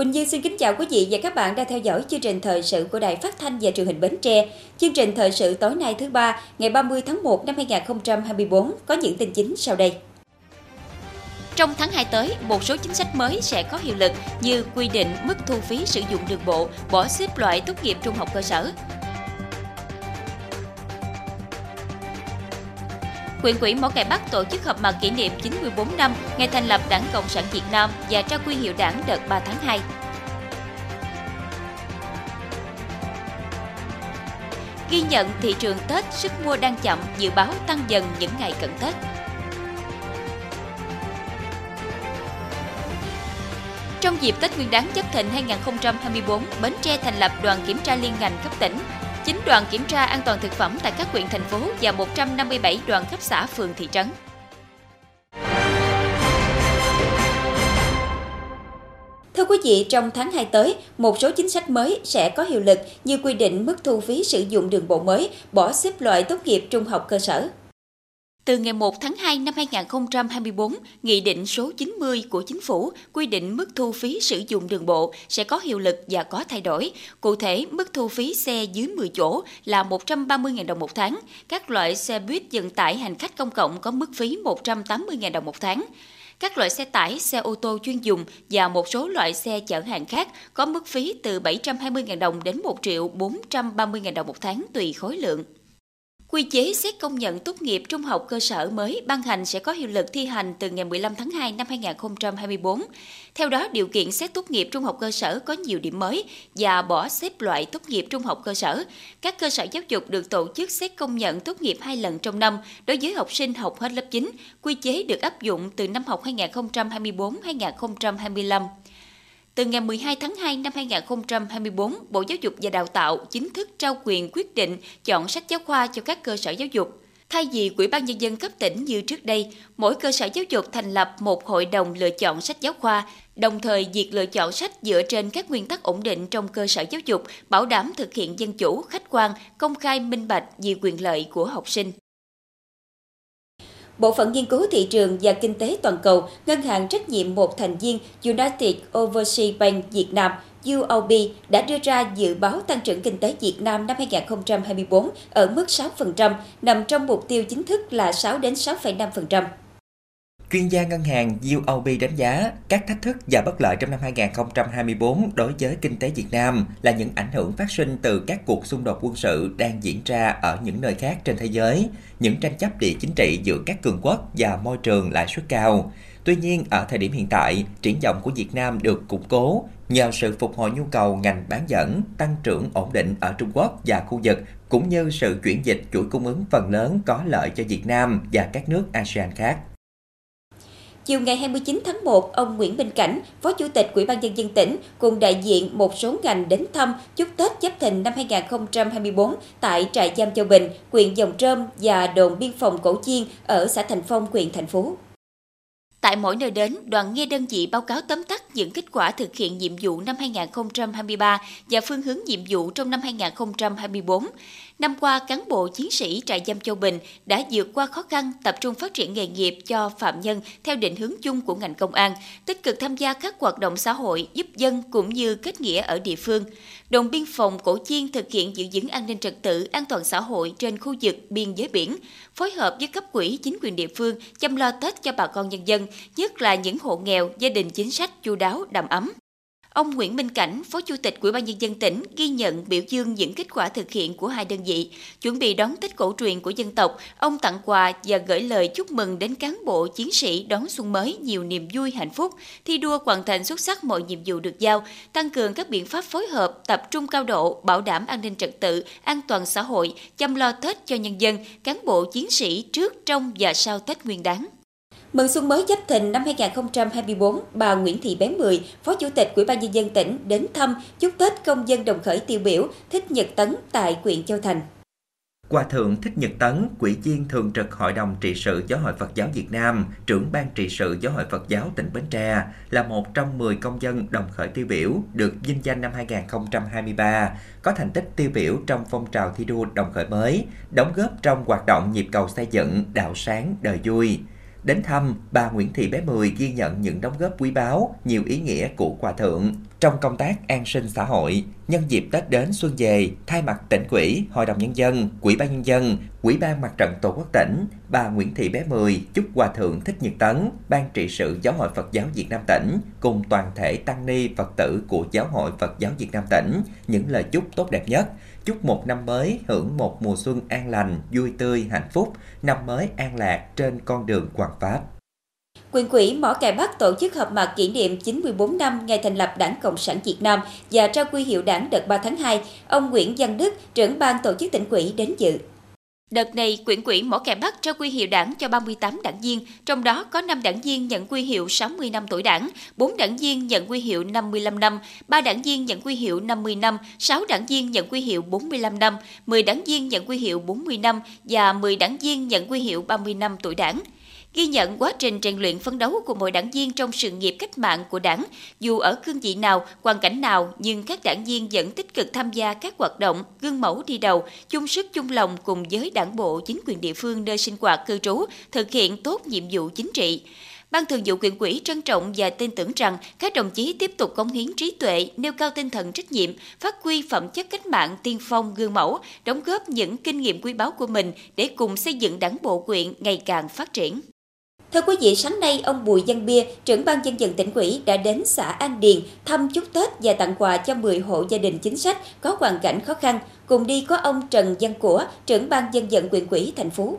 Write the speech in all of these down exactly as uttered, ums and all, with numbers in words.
Quỳnh Như xin kính chào quý vị và các bạn đang theo dõi chương trình thời sự của Đài Phát Thanh và truyền hình Bến Tre. Chương trình thời sự tối nay thứ ba, ngày ba mươi tháng một năm hai nghìn không trăm hai mươi tư có những tin chính sau đây. Trong tháng hai tới, một số chính sách mới sẽ có hiệu lực như quy định mức thu phí sử dụng đường bộ, bỏ xếp loại tốt nghiệp trung học cơ sở. Huyện ủy Mỏ Cày Bắc tổ chức họp mặt kỷ niệm chín mươi tư năm ngày thành lập Đảng Cộng sản Việt Nam và trao huy hiệu Đảng đợt ba tháng hai. Ghi nhận thị trường Tết, sức mua đang chậm, dự báo tăng dần những ngày cận Tết. Trong dịp Tết Nguyên Đán Giáp Thìn hai nghìn không trăm hai mươi tư, Bến Tre thành lập đoàn kiểm tra liên ngành cấp tỉnh, chín đoàn kiểm tra an toàn thực phẩm tại các huyện, thành phố và một trăm năm mươi bảy đoàn cấp xã, phường, thị trấn. Thưa quý vị, trong tháng hai tới, một số chính sách mới sẽ có hiệu lực như quy định mức thu phí sử dụng đường bộ mới, bỏ xếp loại tốt nghiệp trung học cơ sở. Từ ngày một tháng hai năm hai nghìn không trăm hai mươi tư, Nghị định số chín mươi của Chính phủ quy định mức thu phí sử dụng đường bộ sẽ có hiệu lực và có thay đổi. Cụ thể, mức thu phí xe dưới mười chỗ là một trăm ba mươi nghìn đồng một tháng. Các loại xe buýt vận tải hành khách công cộng có mức phí một trăm tám mươi nghìn đồng một tháng. Các loại xe tải, xe ô tô chuyên dùng và một số loại xe chở hàng khác có mức phí từ bảy trăm hai mươi nghìn đồng đến một triệu bốn trăm ba mươi nghìn đồng một tháng tùy khối lượng. Quy chế xét công nhận tốt nghiệp trung học cơ sở mới ban hành sẽ có hiệu lực thi hành từ ngày mười lăm tháng hai năm hai nghìn không trăm hai mươi tư. Theo đó, điều kiện xét tốt nghiệp trung học cơ sở có nhiều điểm mới và bỏ xếp loại tốt nghiệp trung học cơ sở. Các cơ sở giáo dục được tổ chức xét công nhận tốt nghiệp hai lần trong năm đối với học sinh học hết lớp chín. Quy chế được áp dụng từ năm học hai nghìn không trăm hai mươi tư đến hai nghìn không trăm hai mươi lăm. Từ ngày mười hai tháng hai năm hai nghìn không trăm hai mươi tư, Bộ Giáo dục và Đào tạo chính thức trao quyền quyết định chọn sách giáo khoa cho các cơ sở giáo dục. Thay vì Ủy ban Nhân dân cấp tỉnh như trước đây, mỗi cơ sở giáo dục thành lập một hội đồng lựa chọn sách giáo khoa. Đồng thời, việc lựa chọn sách dựa trên các nguyên tắc ổn định trong cơ sở giáo dục, bảo đảm thực hiện dân chủ, khách quan, công khai, minh bạch vì quyền lợi của học sinh. Bộ phận nghiên cứu thị trường và kinh tế toàn cầu, ngân hàng trách nhiệm một thành viên United Overseas Bank Việt Nam (u o bê) đã đưa ra dự báo tăng trưởng kinh tế Việt Nam năm hai nghìn không trăm hai mươi tư ở mức sáu phần trăm, nằm trong mục tiêu chính thức là sáu đến sáu phẩy năm phần trăm. Chuyên gia ngân hàng u o bê đánh giá các thách thức và bất lợi trong năm hai nghìn không trăm hai mươi tư đối với kinh tế Việt Nam là những ảnh hưởng phát sinh từ các cuộc xung đột quân sự đang diễn ra ở những nơi khác trên thế giới, những tranh chấp địa chính trị giữa các cường quốc và môi trường lãi suất cao. Tuy nhiên, ở thời điểm hiện tại, triển vọng của Việt Nam được củng cố nhờ sự phục hồi nhu cầu ngành bán dẫn, tăng trưởng ổn định ở Trung Quốc và khu vực, cũng như sự chuyển dịch chuỗi cung ứng phần lớn có lợi cho Việt Nam và các nước ASEAN khác. Chiều ngày hai mươi chín tháng một, ông Nguyễn Minh Cảnh, Phó Chủ tịch Ủy ban Nhân dân tỉnh, cùng đại diện một số ngành đến thăm chúc Tết Giáp Thìn năm hai nghìn không trăm hai mươi tư tại Trại Giam Châu Bình, huyện Dòng Trơm và Đồn Biên phòng Cổ Chiên ở xã Thành Phong, huyện Thạnh Phú. Tại mỗi nơi đến, đoàn nghe đơn vị báo cáo tóm tắt những kết quả thực hiện nhiệm vụ năm hai nghìn không trăm hai mươi ba và phương hướng nhiệm vụ trong năm hai nghìn không trăm hai mươi tư. Năm qua, cán bộ chiến sĩ Trại Giam Châu Bình đã vượt qua khó khăn, tập trung phát triển nghề nghiệp cho phạm nhân theo định hướng chung của ngành công an, tích cực tham gia các hoạt động xã hội, giúp dân cũng như kết nghĩa ở địa phương. Đồn Biên phòng Cổ Chiên thực hiện giữ vững an ninh trật tự, an toàn xã hội trên khu vực biên giới biển, phối hợp với cấp ủy chính quyền địa phương chăm lo Tết cho bà con nhân dân, nhất là những hộ nghèo, gia đình chính sách chu đáo, đầm ấm. Ông Nguyễn Minh Cảnh, Phó Chủ tịch Ủy ban Nhân dân tỉnh, ghi nhận biểu dương những kết quả thực hiện của hai đơn vị. Chuẩn bị đón Tết cổ truyền của dân tộc, ông tặng quà và gửi lời chúc mừng đến cán bộ chiến sĩ đón xuân mới nhiều niềm vui hạnh phúc, thi đua hoàn thành xuất sắc mọi nhiệm vụ được giao, tăng cường các biện pháp phối hợp, tập trung cao độ, bảo đảm an ninh trật tự, an toàn xã hội, chăm lo Tết cho nhân dân, cán bộ chiến sĩ trước, trong và sau Tết Nguyên Đán. Mừng xuân mới Giáp Thìn năm hai nghìn không trăm hai mươi tư, bà Nguyễn Thị Bé Mười, Phó Chủ tịch Ủy ban Nhân dân tỉnh đến thăm chúc Tết công dân đồng khởi tiêu biểu Thích Nhật Tấn tại huyện Châu Thành. Hòa thượng Thích Nhật Tấn, Ủy viên Thường trực Hội đồng Trị sự Giáo hội Phật giáo Việt Nam, trưởng Ban Trị sự Giáo hội Phật giáo tỉnh Bến Tre, là một trong mười công dân đồng khởi tiêu biểu được vinh danh năm hai nghìn không trăm hai mươi ba, có thành tích tiêu biểu trong phong trào thi đua đồng khởi mới, đóng góp trong hoạt động nhịp cầu xây dựng đạo sáng đời vui. Đến thăm, bà Nguyễn Thị Bé Mười ghi nhận những đóng góp quý báu, nhiều ý nghĩa của Hòa Thượng trong công tác an sinh xã hội. Nhân dịp Tết đến xuân về, thay mặt tỉnh ủy, Hội đồng Nhân dân, Ủy ban Nhân dân, Ủy ban Mặt trận Tổ quốc tỉnh, bà Nguyễn Thị Bé Mười chúc Hòa Thượng Thích Nhật Tấn, Ban Trị sự Giáo hội Phật giáo Việt Nam tỉnh, cùng toàn thể tăng ni Phật tử của Giáo hội Phật giáo Việt Nam tỉnh những lời chúc tốt đẹp nhất. Chúc một năm mới hưởng một mùa xuân an lành, vui tươi, hạnh phúc, năm mới an lạc trên con đường hoằng pháp. Quyền quỹ Mỏ Cày Bắc tổ chức họp mặt kỷ niệm chín mươi tư năm ngày thành lập Đảng Cộng sản Việt Nam và trao huy hiệu Đảng đợt ba tháng hai, ông Nguyễn Văn Đức, trưởng ban tổ chức tỉnh ủy đến dự. Đợt này, Quyện Quỹ Mỏ Cày Bắc trao huy hiệu Đảng cho ba mươi tám đảng viên, trong đó có năm đảng viên nhận huy hiệu sáu mươi năm tuổi Đảng, bốn đảng viên nhận huy hiệu năm mươi lăm năm, ba đảng viên nhận huy hiệu năm mươi năm, sáu đảng viên nhận huy hiệu bốn mươi lăm năm, mười đảng viên nhận huy hiệu bốn mươi năm và mười đảng viên nhận huy hiệu ba mươi năm tuổi Đảng. Ghi nhận quá trình rèn luyện phấn đấu của mỗi đảng viên trong sự nghiệp cách mạng của Đảng, dù ở cương vị nào, hoàn cảnh nào, nhưng các đảng viên vẫn tích cực tham gia các hoạt động, gương mẫu đi đầu, chung sức chung lòng cùng với đảng bộ, chính quyền địa phương nơi sinh hoạt cư trú, thực hiện tốt nhiệm vụ chính trị. Ban Thường vụ Quyện ủy trân trọng và tin tưởng rằng các đồng chí tiếp tục cống hiến trí tuệ, nêu cao tinh thần trách nhiệm, phát huy phẩm chất cách mạng tiên phong gương mẫu, đóng góp những kinh nghiệm quý báu của mình để cùng xây dựng đảng bộ huyện ngày càng phát triển. Thưa quý vị, sáng nay, ông Bùi Văn Bia, trưởng ban dân vận tỉnh ủy đã đến xã An Điền thăm chúc Tết và tặng quà cho mười hộ gia đình chính sách có hoàn cảnh khó khăn. Cùng đi có ông Trần Văn Của, trưởng ban dân vận huyện ủy Thành Phú.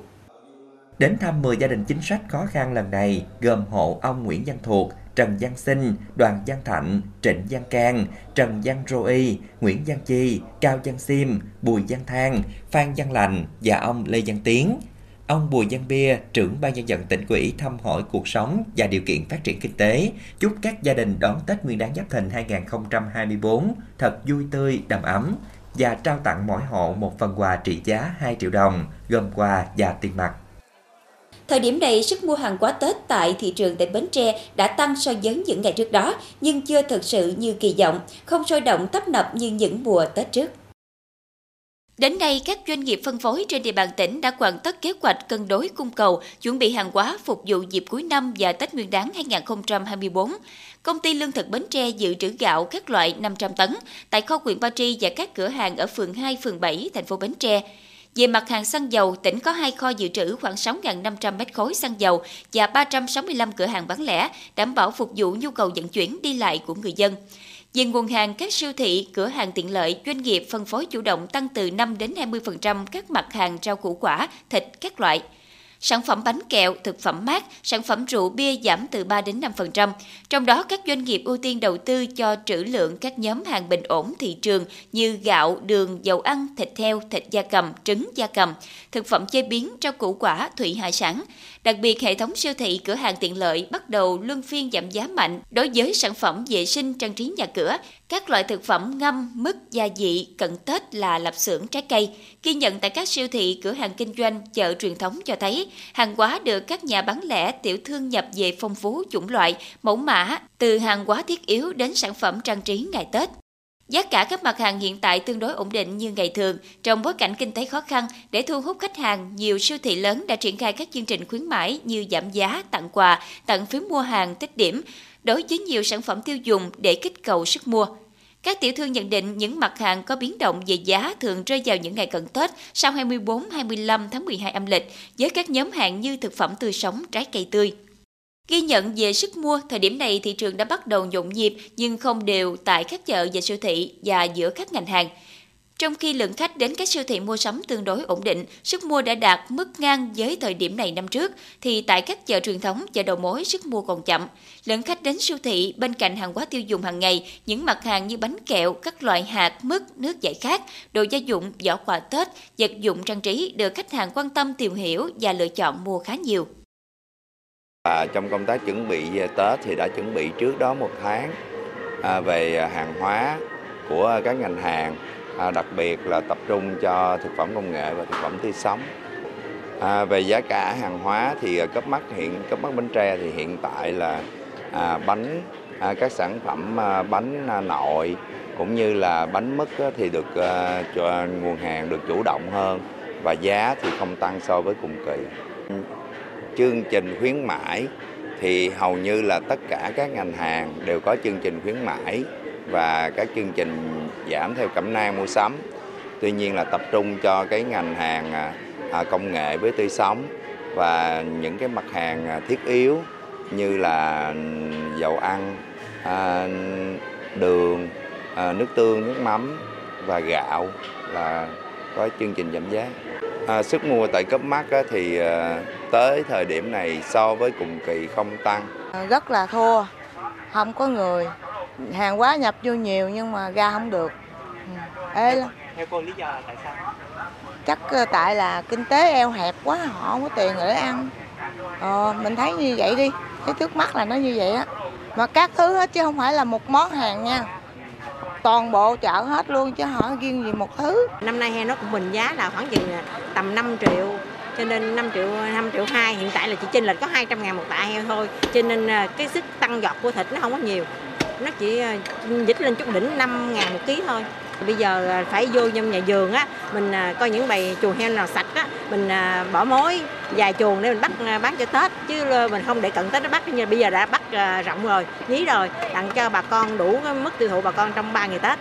Đến thăm mười gia đình chính sách khó khăn lần này gồm hộ ông Nguyễn Văn Thuộc, Trần Văn Sinh, Đoàn Văn Thạnh, Trịnh Văn Can, Trần Văn Roi, Nguyễn Văn Chi, Cao Văn Sim, Bùi Văn Thang, Phan Văn Lành và ông Lê Văn Tiến. Ông Bùi Văn Bia, trưởng ban dân vận tỉnh ủy thăm hỏi cuộc sống và điều kiện phát triển kinh tế, chúc các gia đình đón Tết Nguyên đán Giáp Thìn hai không hai tư thật vui tươi, đầm ấm và trao tặng mỗi hộ một phần quà trị giá hai triệu đồng, gồm quà và tiền mặt. Thời điểm này, sức mua hàng hóa Tết tại thị trường tỉnh Bến Tre đã tăng so với những ngày trước đó, nhưng chưa thực sự như kỳ vọng, không sôi động tấp nập như những mùa Tết trước. Đến nay, các doanh nghiệp phân phối trên địa bàn tỉnh đã hoàn tất kế hoạch cân đối cung cầu, chuẩn bị hàng hóa phục vụ dịp cuối năm và Tết Nguyên đán hai không hai tư. Công ty Lương thực Bến Tre dự trữ gạo các loại năm trăm tấn tại kho huyện Ba Tri và các cửa hàng ở phường hai, phường bảy, thành phố Bến Tre. Về mặt hàng xăng dầu, tỉnh có hai kho dự trữ khoảng sáu nghìn năm trăm mét khối xăng dầu và ba trăm sáu mươi lăm cửa hàng bán lẻ, đảm bảo phục vụ nhu cầu vận chuyển đi lại của người dân. Về nguồn hàng, các siêu thị, cửa hàng tiện lợi, doanh nghiệp phân phối chủ động tăng từ năm đến hai mươi phần trăm các mặt hàng rau củ quả, thịt các loại. Sản phẩm bánh kẹo, thực phẩm mát, sản phẩm rượu bia giảm từ ba đến năm phần trăm. Trong đó, các doanh nghiệp ưu tiên đầu tư cho trữ lượng các nhóm hàng bình ổn thị trường như gạo, đường, dầu ăn, thịt heo, thịt gia cầm, trứng gia cầm, thực phẩm chế biến, rau củ quả, thủy hải sản. Đặc biệt, hệ thống siêu thị, cửa hàng tiện lợi bắt đầu luân phiên giảm giá mạnh đối với sản phẩm vệ sinh, trang trí nhà cửa, các loại thực phẩm ngâm, mứt, gia vị, cận Tết là lạp xưởng trái cây. Ghi nhận tại các siêu thị, cửa hàng kinh doanh, chợ truyền thống cho thấy, hàng hóa được các nhà bán lẻ, tiểu thương nhập về phong phú, chủng loại, mẫu mã, từ hàng hóa thiết yếu đến sản phẩm trang trí ngày Tết. Giá cả các mặt hàng hiện tại tương đối ổn định như ngày thường. Trong bối cảnh kinh tế khó khăn, để thu hút khách hàng, nhiều siêu thị lớn đã triển khai các chương trình khuyến mãi như giảm giá, tặng quà, tặng phiếu mua hàng, tích điểm đối với nhiều sản phẩm tiêu dùng để kích cầu sức mua. Các tiểu thương nhận định những mặt hàng có biến động về giá thường rơi vào những ngày cận Tết sau hai mươi tư đến hai mươi lăm tháng mười hai âm lịch với các nhóm hàng như thực phẩm tươi sống, trái cây tươi. Ghi nhận về sức mua, thời điểm này thị trường đã bắt đầu nhộn nhịp nhưng không đều tại các chợ và siêu thị và giữa các ngành hàng. Trong khi lượng khách đến các siêu thị mua sắm tương đối ổn định, sức mua đã đạt mức ngang với thời điểm này năm trước, thì tại các chợ truyền thống, chợ đầu mối sức mua còn chậm. Lượng khách đến siêu thị bên cạnh hàng hóa tiêu dùng hàng ngày, những mặt hàng như bánh kẹo, các loại hạt, mứt, nước giải khát, đồ gia dụng, giỏ quà Tết, vật dụng trang trí được khách hàng quan tâm tìm hiểu và lựa chọn mua khá nhiều. À, trong công tác chuẩn bị về Tết thì đã chuẩn bị trước đó một tháng à, về hàng hóa của các ngành hàng. À, đặc biệt là tập trung cho thực phẩm công nghệ và thực phẩm tươi sống. À, về giá cả hàng hóa thì cấp mắt hiện cấp mắt Bến Tre thì hiện tại là à, bánh à, các sản phẩm à, bánh à, nội cũng như là bánh mứt á, thì được à, cho nguồn hàng được chủ động hơn và giá thì không tăng so với cùng kỳ. chương trình khuyến mãi thì hầu như là tất cả các ngành hàng đều có chương trình khuyến mãi và các chương trình giảm theo cẩm nang mua sắm. Tuy nhiên là tập trung cho cái ngành hàng công nghệ với tươi sống và những cái mặt hàng thiết yếu như là dầu ăn, đường, nước tương, nước mắm và gạo là có chương trình giảm giá. À, sức mua tại cấp mắc á, thì à, tới thời điểm này so với cùng kỳ không tăng. Rất là thua, không có người, hàng hóa nhập vô nhiều nhưng mà ra không được. Ê lắm. Theo cô lý do là tại sao? Chắc tại là kinh tế eo hẹp quá, họ không có tiền để ăn. Ờ, mình thấy như vậy đi, cái trước mắt là nó như vậy á. Mà các thứ hết chứ không phải là một món hàng nha. Toàn bộ chợ hết luôn chứ họ riêng gì một thứ. Năm nay heo nó cũng bình giá là khoảng chừng tầm năm triệu, cho nên năm triệu, năm triệu hai, hiện tại là chỉ chênh lệch có hai trăm ngàn một tạ heo thôi. Cho nên cái sức tăng giọt của thịt nó không có nhiều, nó chỉ dịch lên chút đỉnh năm ngàn một ký thôi. Bây giờ phải vô trong nhà vườn á, mình coi những bầy chuồng heo nào sạch á, mình bỏ mối vài chuồng để mình bắt bán cho Tết, chứ mình không để cận Tết nó bắt, như bây giờ đã bắt rộng rồi, nhí rồi, tặng cho bà con đủ mức tiêu thụ bà con trong ba ngày Tết.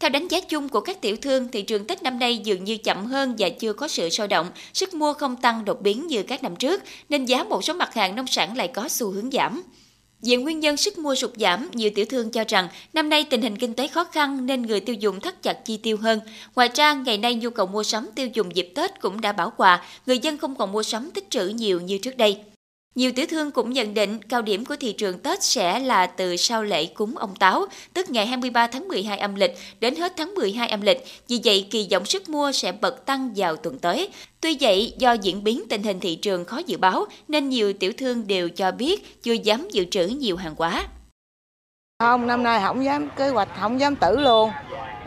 Theo đánh giá chung của các tiểu thương, thị trường Tết năm nay dường như chậm hơn và chưa có sự sôi động, sức mua không tăng đột biến như các năm trước, nên giá một số mặt hàng nông sản lại có xu hướng giảm. Về nguyên nhân sức mua sụt giảm, nhiều tiểu thương cho rằng năm nay tình hình kinh tế khó khăn nên người tiêu dùng thắt chặt chi tiêu hơn. Ngoài ra, ngày nay nhu cầu mua sắm tiêu dùng dịp Tết cũng đã bão hòa, người dân không còn mua sắm tích trữ nhiều như trước đây. Nhiều tiểu thương cũng nhận định cao điểm của thị trường Tết sẽ là từ sau lễ cúng ông Táo, tức ngày hai mươi ba tháng mười hai âm lịch đến hết tháng mười hai âm lịch, vì vậy kỳ vọng sức mua sẽ bật tăng vào tuần tới. Tuy vậy, do diễn biến tình hình thị trường khó dự báo nên nhiều tiểu thương đều cho biết chưa dám dự trữ nhiều hàng hóa. Không, năm nay không dám kế hoạch, không dám tử luôn,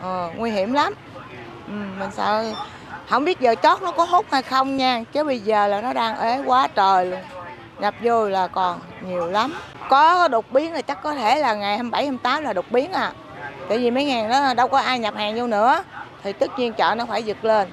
ờ, nguy hiểm lắm. Ừ, mình sợ không biết giờ chót nó có hút hay không nha, chứ bây giờ là nó đang ế quá trời luôn. Nhập vô là còn nhiều lắm. Có đột biến là chắc có thể là ngày hai mươi bảy, hai mươi tám là đột biến à. Tại vì mấy ngàn đó đâu có ai nhập hàng vô nữa. Thì tất nhiên chợ nó phải giật lên.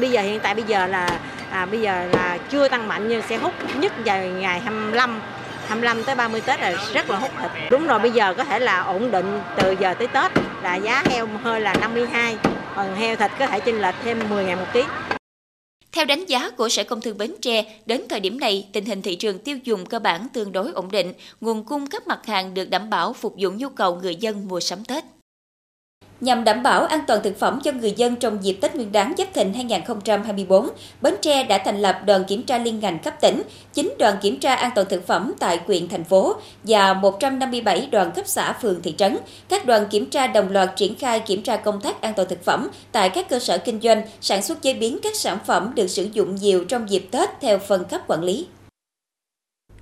Bây giờ hiện tại bây giờ là à, bây giờ là chưa tăng mạnh nhưng sẽ hút nhất vào ngày hai mươi lăm, hai mươi lăm tới ba mươi Tết là rất là hút thịt. Đúng rồi, bây giờ có thể là ổn định từ giờ tới Tết là giá heo hơi là năm mươi hai. Còn heo thịt có thể chênh lệch thêm mười ngàn một ký. Theo đánh giá của Sở Công Thương Bến Tre, đến thời điểm này, tình hình thị trường tiêu dùng cơ bản tương đối ổn định, nguồn cung các mặt hàng được đảm bảo phục vụ nhu cầu người dân mua sắm Tết. Nhằm đảm bảo an toàn thực phẩm cho người dân trong dịp Tết Nguyên đán Giáp Thìn hai không hai tư, Bến Tre đã thành lập đoàn kiểm tra liên ngành cấp tỉnh, chín đoàn kiểm tra an toàn thực phẩm tại huyện, thành phố và một trăm năm mươi bảy đoàn cấp xã, phường, thị trấn. Các đoàn kiểm tra đồng loạt triển khai kiểm tra công tác an toàn thực phẩm tại các cơ sở kinh doanh, sản xuất chế biến các sản phẩm được sử dụng nhiều trong dịp Tết theo phân cấp quản lý.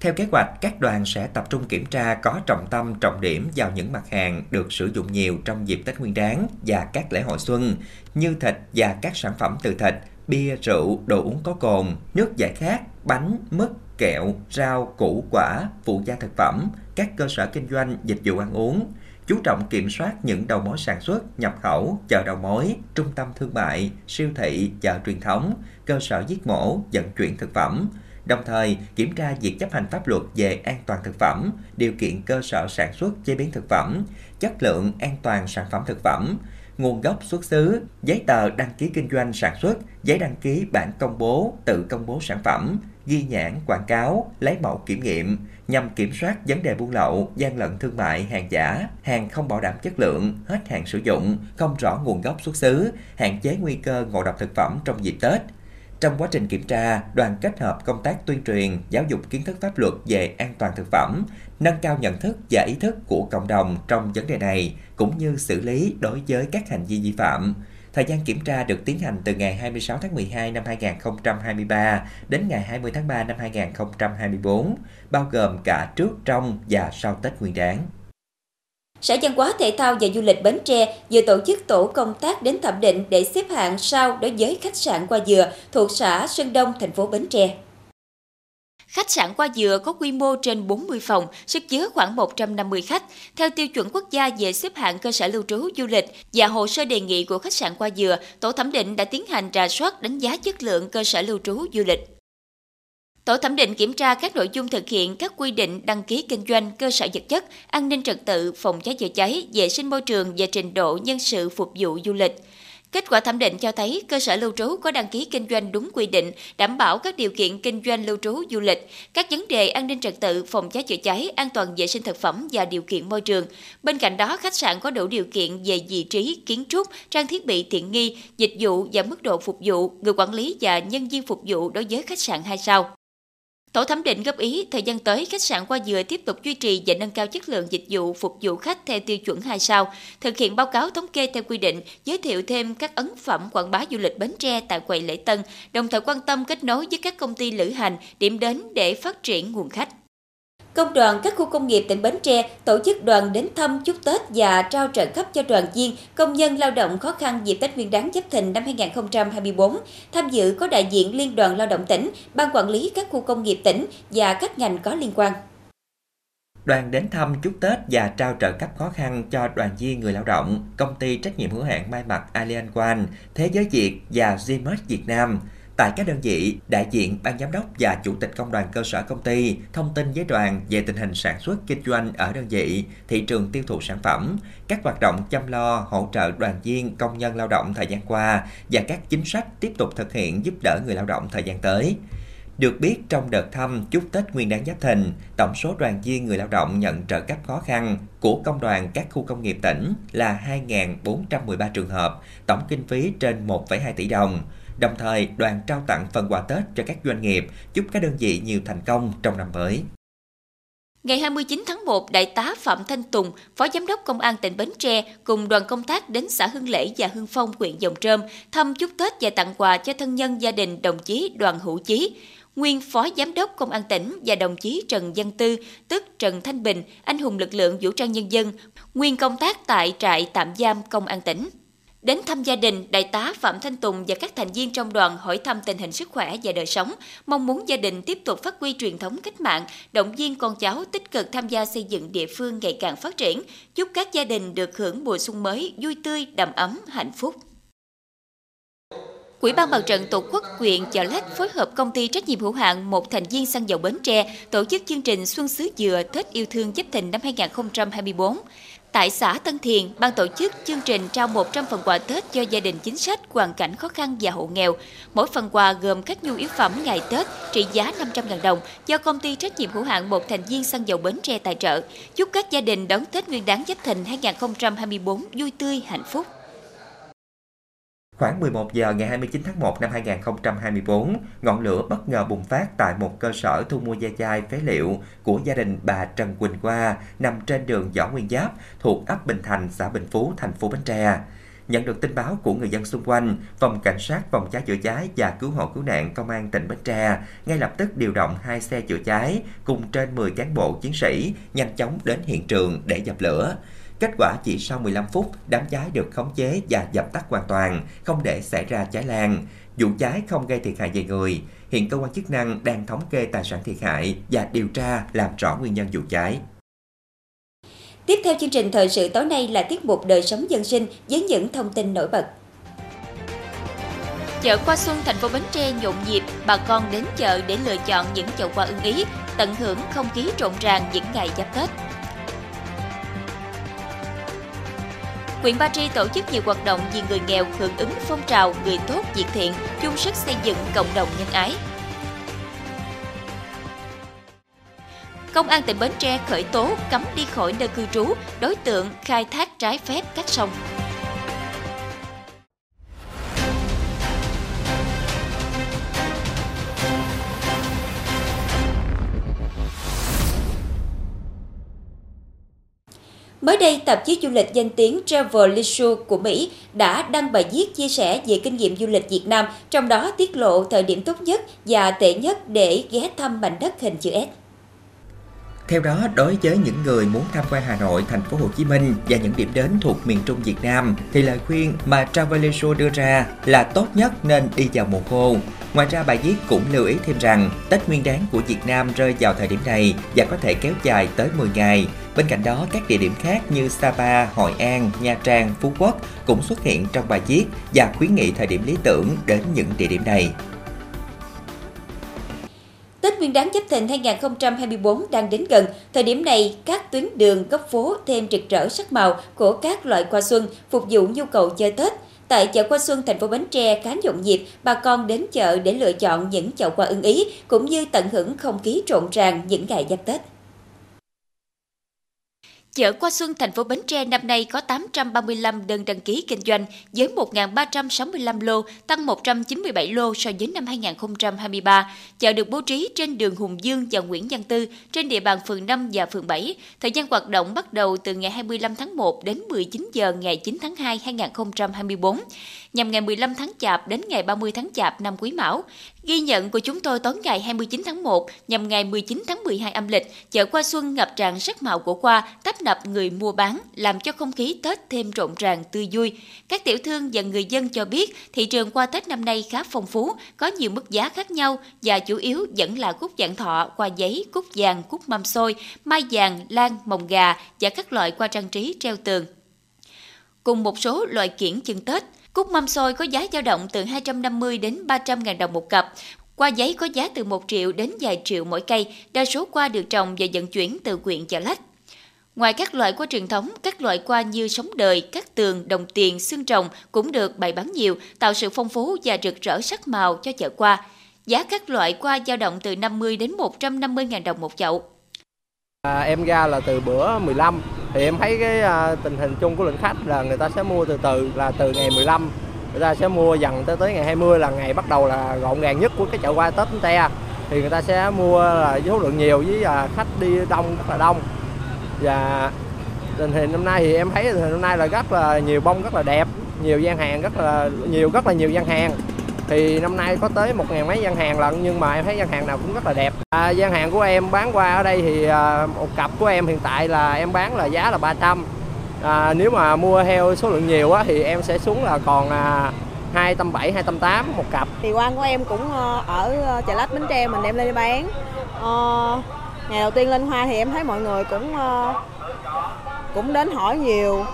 Theo kế hoạch, các đoàn sẽ tập trung kiểm tra có trọng tâm, trọng điểm vào những mặt hàng được sử dụng nhiều trong dịp Tết Nguyên đán và các lễ hội xuân, như thịt và các sản phẩm từ thịt, bia, rượu, đồ uống có cồn, nước giải khát, bánh, mứt, kẹo, rau, củ quả, phụ gia thực phẩm, các cơ sở kinh doanh, dịch vụ ăn uống. Chú trọng kiểm soát những đầu mối sản xuất, nhập khẩu, chợ đầu mối, trung tâm thương mại, siêu thị, chợ truyền thống, cơ sở giết mổ, vận chuyển thực phẩm. Đồng thời, kiểm tra việc chấp hành pháp luật về an toàn thực phẩm, điều kiện cơ sở sản xuất chế biến thực phẩm, chất lượng an toàn sản phẩm thực phẩm, nguồn gốc xuất xứ, giấy tờ đăng ký kinh doanh sản xuất, giấy đăng ký bản công bố, tự công bố sản phẩm, ghi nhãn, quảng cáo, lấy mẫu kiểm nghiệm, nhằm kiểm soát vấn đề buôn lậu, gian lận thương mại, hàng giả, hàng không bảo đảm chất lượng, hết hạn sử dụng, không rõ nguồn gốc xuất xứ, hạn chế nguy cơ ngộ độc thực phẩm trong dịp Tết. Trong quá trình kiểm tra, đoàn kết hợp công tác tuyên truyền, giáo dục kiến thức pháp luật về an toàn thực phẩm, nâng cao nhận thức và ý thức của cộng đồng trong vấn đề này, cũng như xử lý đối với các hành vi vi phạm. Thời gian kiểm tra được tiến hành từ ngày hai mươi sáu tháng mười hai năm hai nghìn không trăm hai mươi ba đến ngày hai mươi tháng ba năm hai nghìn không trăm hai mươi tư, bao gồm cả trước, trong và sau Tết Nguyên đán. Sở Văn hóa Thể thao và Du lịch Bến Tre vừa tổ chức tổ công tác đến thẩm định để xếp hạng sao đối với khách sạn Qua Dừa thuộc xã Sơn Đông, thành phố Bến Tre. Khách sạn Qua Dừa có quy mô trên bốn mươi phòng, sức chứa khoảng một trăm năm mươi khách. Theo tiêu chuẩn quốc gia về xếp hạng cơ sở lưu trú du lịch và hồ sơ đề nghị của khách sạn Qua Dừa, tổ thẩm định đã tiến hành rà soát đánh giá chất lượng cơ sở lưu trú du lịch. Tổ thẩm định kiểm tra các nội dung thực hiện các quy định đăng ký kinh doanh, cơ sở vật chất, an ninh trật tự, phòng cháy chữa cháy, vệ sinh môi trường và trình độ nhân sự phục vụ du lịch. Kết quả thẩm định cho thấy cơ sở lưu trú có đăng ký kinh doanh đúng quy định, đảm bảo các điều kiện kinh doanh lưu trú du lịch, các vấn đề an ninh trật tự, phòng cháy chữa cháy, an toàn vệ sinh thực phẩm và điều kiện môi trường. Bên cạnh đó, khách sạn có đủ điều kiện về vị trí, kiến trúc, trang thiết bị tiện nghi, dịch vụ và mức độ phục vụ, người quản lý và nhân viên phục vụ đối với khách sạn hai sao. Tổ thẩm định góp ý thời gian tới khách sạn Qua Dừa tiếp tục duy trì và nâng cao chất lượng dịch vụ phục vụ khách theo tiêu chuẩn hai sao, thực hiện báo cáo thống kê theo quy định, giới thiệu thêm các ấn phẩm quảng bá du lịch Bến Tre tại quầy lễ tân, đồng thời quan tâm kết nối với các công ty lữ hành, điểm đến để phát triển nguồn khách. Công đoàn các khu công nghiệp tỉnh Bến Tre tổ chức đoàn đến thăm chúc Tết và trao trợ cấp cho đoàn viên, công nhân lao động khó khăn dịp Tết Nguyên Đán Giáp Thìn năm hai nghìn không trăm hai mươi bốn. Tham dự có đại diện Liên đoàn Lao động tỉnh, Ban quản lý các khu công nghiệp tỉnh và các ngành có liên quan. Đoàn đến thăm chúc Tết và trao trợ cấp khó khăn cho đoàn viên người lao động, công ty trách nhiệm hữu hạn may mặc Alien One, Thế giới Việt và Gimex Việt Nam. Tại các đơn vị, đại diện ban giám đốc và chủ tịch công đoàn cơ sở công ty thông tin với đoàn về tình hình sản xuất kinh doanh ở đơn vị, thị trường tiêu thụ sản phẩm, các hoạt động chăm lo hỗ trợ đoàn viên công nhân lao động thời gian qua và các chính sách tiếp tục thực hiện giúp đỡ người lao động thời gian tới. Được biết, trong đợt thăm chúc Tết Nguyên Đán Giáp Thìn, tổng số đoàn viên người lao động nhận trợ cấp khó khăn của công đoàn các khu công nghiệp tỉnh là hai nghìn bốn trăm mười ba trường hợp, tổng kinh phí trên một phẩy hai tỷ đồng. Đồng thời, đoàn trao tặng phần quà Tết cho các doanh nghiệp, giúp các đơn vị nhiều thành công trong năm mới. Ngày hai mươi chín tháng một, Đại tá Phạm Thanh Tùng, Phó Giám đốc Công an tỉnh Bến Tre cùng đoàn công tác đến xã Hưng Lễ và Hưng Phong, huyện Giồng Trôm thăm chúc Tết và tặng quà cho thân nhân gia đình đồng chí Đoàn Hữu Chí, nguyên Phó Giám đốc Công an tỉnh, và đồng chí Trần Văn Tư, tức Trần Thanh Bình, anh hùng lực lượng vũ trang nhân dân, nguyên công tác tại trại tạm giam Công an tỉnh. Đến thăm gia đình, Đại tá Phạm Thanh Tùng và các thành viên trong đoàn hỏi thăm tình hình sức khỏe và đời sống, mong muốn gia đình tiếp tục phát huy truyền thống cách mạng, động viên con cháu tích cực tham gia xây dựng địa phương ngày càng phát triển, chúc các gia đình được hưởng mùa xuân mới vui tươi, đầm ấm, hạnh phúc. Quỹ ban Mặt trận Tổ quốc huyện Chợ Lách phối hợp công ty trách nhiệm hữu hạn một thành viên xăng dầu Bến Tre tổ chức chương trình Xuân xứ dừa Tết yêu thương Giáp Thìn năm hai nghìn không trăm hai mươi bốn. Tại xã Tân Thiền, ban tổ chức chương trình trao một trăm phần quà Tết cho gia đình chính sách, hoàn cảnh khó khăn và hộ nghèo. Mỗi phần quà gồm các nhu yếu phẩm ngày Tết trị giá năm trăm nghìn đồng do công ty trách nhiệm hữu hạn một thành viên xăng dầu Bến Tre tài trợ. Chúc các gia đình đón Tết Nguyên Đán Giáp Thìn hai nghìn không trăm hai mươi bốn vui tươi, hạnh phúc. Khoảng mười một giờ ngày hai mươi chín tháng một năm hai nghìn không trăm hai mươi bốn, ngọn lửa bất ngờ bùng phát tại một cơ sở thu mua da chai phế liệu của gia đình bà Trần Quỳnh Hoa nằm trên đường Võ Nguyên Giáp thuộc ấp Bình Thành, xã Bình Phú, thành phố Bến Tre. Nhận được tin báo của người dân xung quanh, Phòng Cảnh sát Phòng cháy chữa cháy và Cứu hộ Cứu nạn Công an tỉnh Bến Tre ngay lập tức điều động hai xe chữa cháy cùng trên mười cán bộ chiến sĩ nhanh chóng đến hiện trường để dập lửa. Kết quả chỉ sau mười lăm phút, đám cháy được khống chế và dập tắt hoàn toàn, không để xảy ra cháy lan. Vụ cháy không gây thiệt hại về người. Hiện cơ quan chức năng đang thống kê tài sản thiệt hại và điều tra làm rõ nguyên nhân vụ cháy. Tiếp theo chương trình thời sự tối nay là tiết mục đời sống dân sinh với những thông tin nổi bật. Chợ Qua Xuân, thành phố Bến Tre nhộn nhịp, bà con đến chợ để lựa chọn những chậu hoa ưng ý, tận hưởng không khí rộn ràng những ngày giáp Tết. Huyện Ba Tri tổ chức nhiều hoạt động vì người nghèo hưởng ứng phong trào người tốt việc thiện, chung sức xây dựng cộng đồng nhân ái. Công an tỉnh Bến Tre khởi tố cấm đi khỏi nơi cư trú, đối tượng khai thác trái phép các sông. Mới đây, tạp chí du lịch danh tiếng Travel Leisure của Mỹ đã đăng bài viết chia sẻ về kinh nghiệm du lịch Việt Nam, trong đó tiết lộ thời điểm tốt nhất và tệ nhất để ghé thăm mảnh đất hình chữ S. Theo đó, đối với những người muốn tham quan Hà Nội, Thành phố Hồ Chí Minh và những điểm đến thuộc miền Trung Việt Nam, thì lời khuyên mà Travel Leisure đưa ra là tốt nhất nên đi vào mùa khô. Ngoài ra, bài viết cũng lưu ý thêm rằng Tết Nguyên Đán của Việt Nam rơi vào thời điểm này và có thể kéo dài tới mười ngày. Bên cạnh đó, các địa điểm khác như Sapa, Hội An, Nha Trang, Phú Quốc cũng xuất hiện trong bài viết và khuyến nghị thời điểm lý tưởng đến những địa điểm này. Nguyên đán Giáp Thìn hai không hai tư đang đến gần, thời điểm này các tuyến đường góc phố thêm rực rỡ sắc màu của các loại hoa xuân phục vụ nhu cầu chơi Tết. Tại chợ Qua Xuân, thành phố Bến Tre khá nhộn nhịp, bà con đến chợ để lựa chọn những chậu hoa ưng ý cũng như tận hưởng không khí rộn ràng những ngày giáp Tết. Chợ Qua Xuân thành phố Bến Tre năm nay có tám trăm ba mươi lăm đơn đăng ký kinh doanh với một nghìn ba trăm sáu mươi lăm lô, tăng một trăm chín mươi bảy lô so với năm hai nghìn không trăm hai mươi ba. Chợ được bố trí trên đường Hùng Dương và Nguyễn Văn Tư trên địa bàn phường năm và phường bảy. Thời gian hoạt động bắt đầu từ ngày hai mươi lăm tháng một đến mười chín giờ ngày chín tháng hai năm hai nghìn không trăm hai mươi tư, nhằm ngày mười lăm tháng Chạp đến ngày ba mươi tháng Chạp năm Quý Mão. Ghi nhận của chúng tôi tối ngày hai mươi chín tháng một nhằm ngày mười chín tháng mười hai âm lịch, chợ Qua Xuân ngập tràn sắc màu của hoa, tấp nập người mua bán, làm cho không khí Tết thêm rộn ràng tươi vui. Các tiểu thương và người dân cho biết thị trường hoa Tết năm nay khá phong phú, có nhiều mức giá khác nhau và chủ yếu vẫn là cúc vạn thọ, hoa giấy, cúc vàng, cúc mâm xôi, mai vàng, lan, mồng gà và các loại hoa trang trí treo tường, cùng một số loại kiểng chưng Tết. Cúc mâm xôi có giá dao động từ hai trăm năm mươi đến ba trăm nghìn đồng một cặp. Hoa giấy có giá từ một triệu đến vài triệu mỗi cây. Đa số hoa được trồng và vận chuyển từ huyện Chợ Lách. Ngoài các loại hoa truyền thống, các loại hoa như sống đời, cát tường, đồng tiền, xương rồng cũng được bày bán nhiều, tạo sự phong phú và rực rỡ sắc màu cho chợ hoa. Giá các loại hoa dao động từ năm mươi đến một trăm năm mươi nghìn đồng một chậu. À, em ra là từ bữa mười lăm. Thì em thấy cái tình hình chung của lượng khách là người ta sẽ mua từ từ, là từ ngày mười lăm người ta sẽ mua dần tới tới ngày hai mươi là ngày bắt đầu là gọn gàng nhất của cái chợ hoa Tết Bến Tre. Thì người ta sẽ mua là với số lượng nhiều, với khách đi đông rất là đông. Và tình hình năm nay thì em thấy hôm nay là rất là nhiều bông rất là đẹp, nhiều gian hàng rất là nhiều rất là nhiều gian hàng. Thì năm nay có tới một ngàn mấy gian hàng lận, nhưng mà em thấy gian hàng nào cũng rất là đẹp. À, gian hàng của em bán qua ở đây thì à, một cặp của em hiện tại là em bán là giá là ba trăm. À, nếu mà mua heo số lượng nhiều á, thì em sẽ xuống là còn à, hai trăm bảy mươi, hai trăm tám mươi một cặp. Thì quan của em cũng ở Chợ Lách Bến Tre mình đem lên bán. Ờ, ngày đầu tiên lên hoa thì em thấy mọi người cũng cũng đến hỏi nhiều.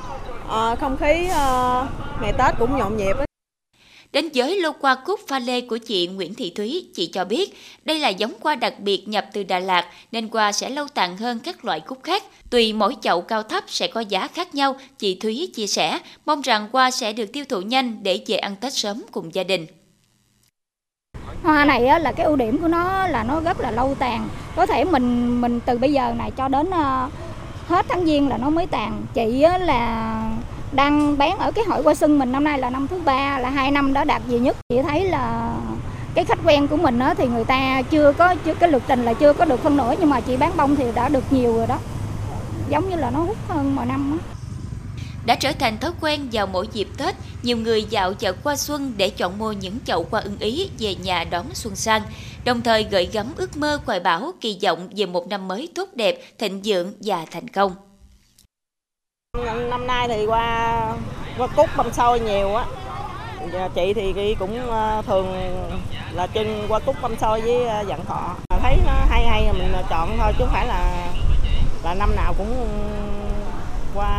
Ờ, không khí ngày Tết cũng nhộn nhịp. Đến với lô hoa cúc pha lê của chị Nguyễn Thị Thúy, chị cho biết đây là giống hoa đặc biệt nhập từ Đà Lạt nên hoa sẽ lâu tàn hơn các loại cúc khác. Tùy mỗi chậu cao thấp sẽ có giá khác nhau, chị Thúy chia sẻ, mong rằng hoa sẽ được tiêu thụ nhanh để về ăn Tết sớm cùng gia đình. Hoa này là cái ưu điểm của nó là nó rất là lâu tàn, có thể mình mình từ bây giờ này cho đến hết tháng Giêng là nó mới tàn. Chị là đang bán ở cái hội Qua Xuân mình năm nay là năm thứ ba, là hai năm đã đạt gì nhất. Chị thấy là cái khách quen của mình đó, thì người ta chưa có chưa cái lượt trình là chưa có được phân nửa, nhưng mà chị bán bông thì đã được nhiều rồi đó, giống như là nó hút hơn mọi năm đó. Đã trở thành thói quen vào mỗi dịp Tết, nhiều người dạo chợ Qua Xuân để chọn mua những chậu hoa ưng ý về nhà đón xuân sang, đồng thời gợi gắm ước mơ hoài bão, kỳ vọng về một năm mới tốt đẹp, thịnh vượng và thành công. Năm nay thì qua qua cúc bông xôi nhiều á, chị thì cũng thường là trưng qua cúc bông xôi với vạn thọ, thấy nó hay hay là mình chọn thôi, chứ không phải là là năm nào cũng qua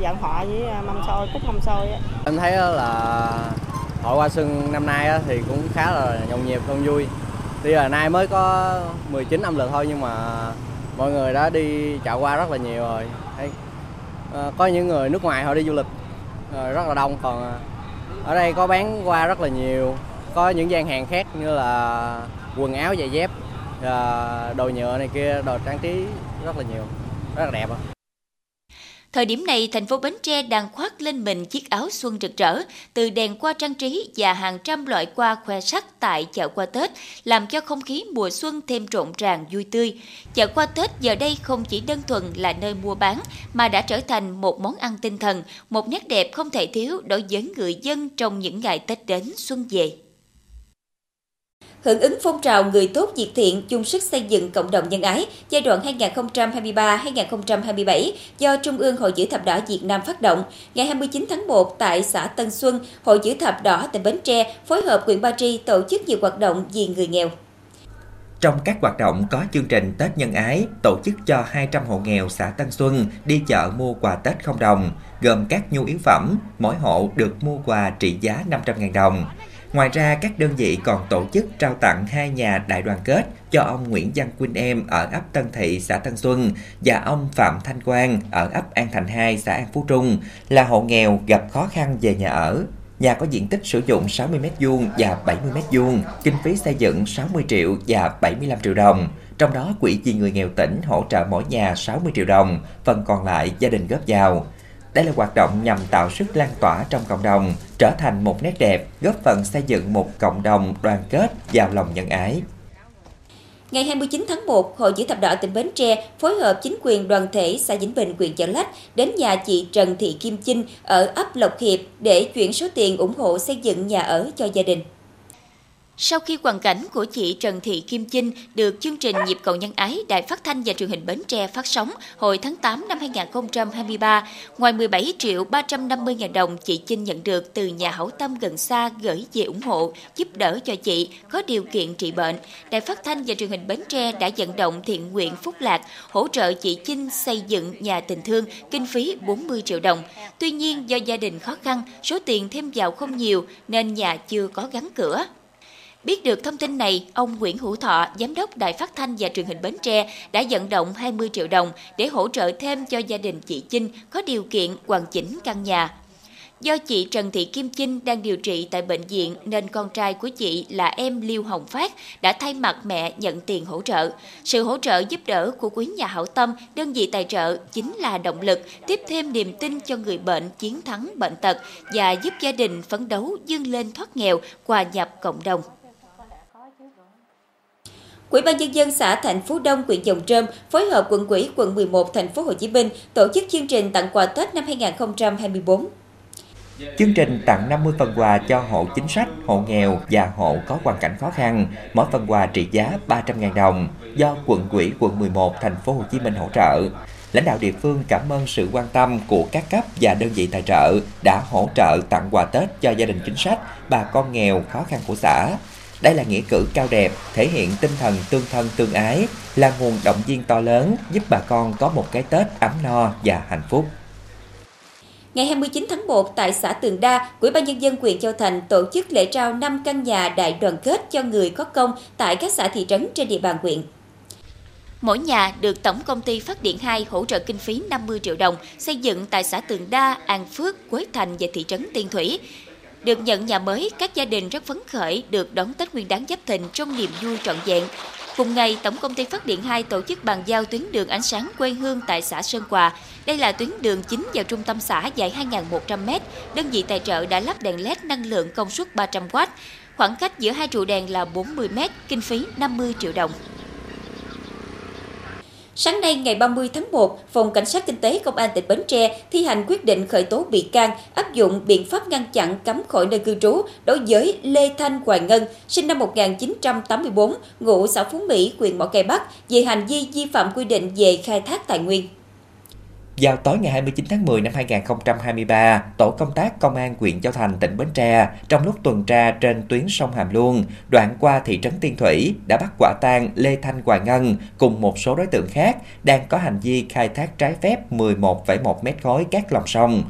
vạn thọ với mâm xôi, cúc mâm xôi á. Em thấy là hội Qua Xuân năm nay thì cũng khá là nhộn nhịp, đông vui. Tuy là nay mới có mười chín âm lượt thôi, nhưng mà mọi người đã đi chợ qua rất là nhiều rồi. Có những người nước ngoài họ đi du lịch rất là đông, còn ở đây có bán hoa rất là nhiều, có những gian hàng khác như là quần áo, giày dép, đồ nhựa này kia, đồ trang trí rất là nhiều, rất là đẹp. Thời điểm này, thành phố Bến Tre đang khoác lên mình chiếc áo xuân rực rỡ, từ đèn hoa trang trí và hàng trăm loại hoa khoe sắc tại chợ hoa Tết, làm cho không khí mùa xuân thêm rộn ràng vui tươi. Chợ hoa Tết giờ đây không chỉ đơn thuần là nơi mua bán, mà đã trở thành một món ăn tinh thần, một nét đẹp không thể thiếu đối với người dân trong những ngày Tết đến xuân về. Hưởng ứng phong trào người tốt việc thiện chung sức xây dựng cộng đồng nhân ái giai đoạn hai nghìn không trăm hai mươi ba đến hai nghìn không trăm hai mươi bảy do Trung ương Hội Chữ Thập Đỏ Việt Nam phát động, ngày hai mươi chín tháng một tại xã Tân Xuân, Hội Chữ Thập Đỏ tỉnh Bến Tre phối hợp huyện Ba Tri tổ chức nhiều hoạt động vì người nghèo. Trong các hoạt động có chương trình Tết Nhân Ái tổ chức cho hai trăm hộ nghèo xã Tân Xuân đi chợ mua quà Tết không đồng, gồm các nhu yếu phẩm, mỗi hộ được mua quà trị giá năm trăm nghìn đồng. Ngoài ra, các đơn vị còn tổ chức trao tặng hai nhà đại đoàn kết cho ông Nguyễn Văn Quynh Em ở ấp Tân Thị, xã Tân Xuân và ông Phạm Thanh Quang ở ấp An Thành hai, xã An Phú Trung là hộ nghèo gặp khó khăn về nhà ở. Nhà có diện tích sử dụng sáu mươi mét vuông và bảy mươi mét vuông, kinh phí xây dựng sáu mươi triệu và bảy mươi lăm triệu đồng. Trong đó, Quỹ vì người nghèo tỉnh hỗ trợ mỗi nhà sáu mươi triệu đồng, phần còn lại gia đình góp vào. Đây là hoạt động nhằm tạo sức lan tỏa trong cộng đồng, trở thành một nét đẹp, góp phần xây dựng một cộng đồng đoàn kết, giàu lòng nhân ái. Ngày hai mươi chín tháng một, Hội Chữ Thập Đỏ tỉnh Bến Tre phối hợp chính quyền đoàn thể xã Vĩnh Bình, huyện Chợ Lách đến nhà chị Trần Thị Kim Chinh ở ấp Lộc Hiệp để chuyển số tiền ủng hộ xây dựng nhà ở cho gia đình. Sau khi hoàn cảnh của chị Trần Thị Kim Chinh được chương trình Nhịp cầu nhân ái Đài Phát thanh và truyền hình Bến Tre phát sóng hồi tháng tám năm hai nghìn không trăm hai mươi ba, ngoài mười bảy triệu ba trăm năm mươi nghìn đồng chị Chinh nhận được từ nhà hảo tâm gần xa gửi về ủng hộ, giúp đỡ cho chị có điều kiện trị bệnh, Đài Phát thanh và truyền hình Bến Tre đã vận động thiện nguyện Phúc Lạc hỗ trợ chị Chinh xây dựng nhà tình thương, kinh phí bốn mươi triệu đồng. Tuy nhiên, do gia đình khó khăn, số tiền thêm vào không nhiều nên nhà chưa có gắn cửa. Biết được thông tin này, ông Nguyễn Hữu Thọ, Giám đốc Đài Phát thanh và truyền hình Bến Tre đã vận động hai mươi triệu đồng để hỗ trợ thêm cho gia đình chị Chinh có điều kiện hoàn chỉnh căn nhà. Do chị Trần Thị Kim Chinh đang điều trị tại bệnh viện nên con trai của chị là em Liêu Hồng Phát đã thay mặt mẹ nhận tiền hỗ trợ. Sự hỗ trợ giúp đỡ của quý nhà hảo tâm, đơn vị tài trợ chính là động lực tiếp thêm niềm tin cho người bệnh chiến thắng bệnh tật và giúp gia đình phấn đấu vươn lên thoát nghèo, hòa nhập cộng đồng. Ủy ban nhân dân xã Thạnh Phú Đông, huyện Dòng Trơm phối hợp quận ủy, quận mười một, Thành phố Hồ Chí Minh tổ chức chương trình tặng quà Tết năm hai nghìn không trăm hai mươi bốn. Chương trình tặng năm mươi phần quà cho hộ chính sách, hộ nghèo và hộ có hoàn cảnh khó khăn, mỗi phần quà trị giá ba trăm nghìn đồng do quận ủy, quận mười một, Thành phố Hồ Chí Minh hỗ trợ. Lãnh đạo địa phương cảm ơn sự quan tâm của các cấp và đơn vị tài trợ đã hỗ trợ tặng quà Tết cho gia đình chính sách, bà con nghèo khó khăn của xã. Đây là nghĩa cử cao đẹp, thể hiện tinh thần tương thân tương ái, là nguồn động viên to lớn giúp bà con có một cái Tết ấm no và hạnh phúc. Ngày hai mươi chín tháng một, tại xã Tường Đa, Ủy ban nhân dân huyện Châu Thành tổ chức lễ trao năm căn nhà đại đoàn kết cho người có công tại các xã thị trấn trên địa bàn huyện. Mỗi nhà được Tổng Công ty Phát điện hai hỗ trợ kinh phí năm mươi triệu đồng xây dựng tại xã Tường Đa, An Phước, Quế Thành và thị trấn Tiên Thủy. Được nhận nhà mới, các gia đình rất phấn khởi được đón Tết Nguyên Đán Giáp Thìn trong niềm vui trọn vẹn. Cùng ngày, Tổng Công ty Phát điện hai tổ chức bàn giao tuyến đường ánh sáng quê hương tại xã Sơn Hòa. Đây là tuyến đường chính vào trung tâm xã dài hai nghìn một trăm mét. Đơn vị tài trợ đã lắp đèn led năng lượng công suất ba trăm oát. Khoảng cách giữa hai trụ đèn là bốn mươi mét, kinh phí năm mươi triệu đồng. Sáng nay ngày ba mươi tháng một, Phòng Cảnh sát Kinh tế Công an tỉnh Bến Tre thi hành quyết định khởi tố bị can áp dụng biện pháp ngăn chặn cấm khỏi nơi cư trú đối với Lê Thanh Hoài Ngân, sinh năm một nghìn chín trăm tám mươi bốn, ngụ xã Phú Mỹ, huyện Mỏ Cày Bắc, về hành vi vi phạm quy định về khai thác tài nguyên. Vào tối ngày hai mươi chín tháng mười năm hai nghìn không trăm hai mươi ba, Tổ công tác Công an huyện Châu Thành, tỉnh Bến Tre trong lúc tuần tra trên tuyến sông Hàm Luông, đoạn qua thị trấn Tiên Thủy đã bắt quả tang Lê Thanh Hoài Ngân cùng một số đối tượng khác đang có hành vi khai thác trái phép mười một phẩy một mét khối cát lòng sông.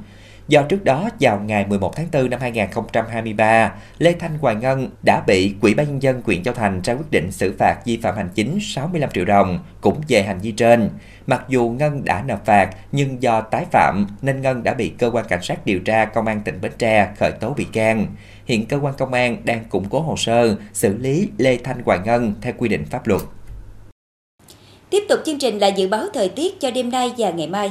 Do trước đó, vào ngày mười một tháng tư năm hai nghìn không trăm hai mươi ba, Lê Thanh Hoài Ngân đã bị Ủy ban nhân dân huyện Châu Thành ra quyết định xử phạt vi phạm hành chính sáu mươi lăm triệu đồng, cũng về hành vi trên. Mặc dù Ngân đã nộp phạt, nhưng do tái phạm nên Ngân đã bị Cơ quan Cảnh sát điều tra Công an tỉnh Bến Tre khởi tố bị can. Hiện cơ quan công an đang củng cố hồ sơ, xử lý Lê Thanh Hoài Ngân theo quy định pháp luật. Tiếp tục chương trình là dự báo thời tiết cho đêm nay và ngày mai.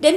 Đến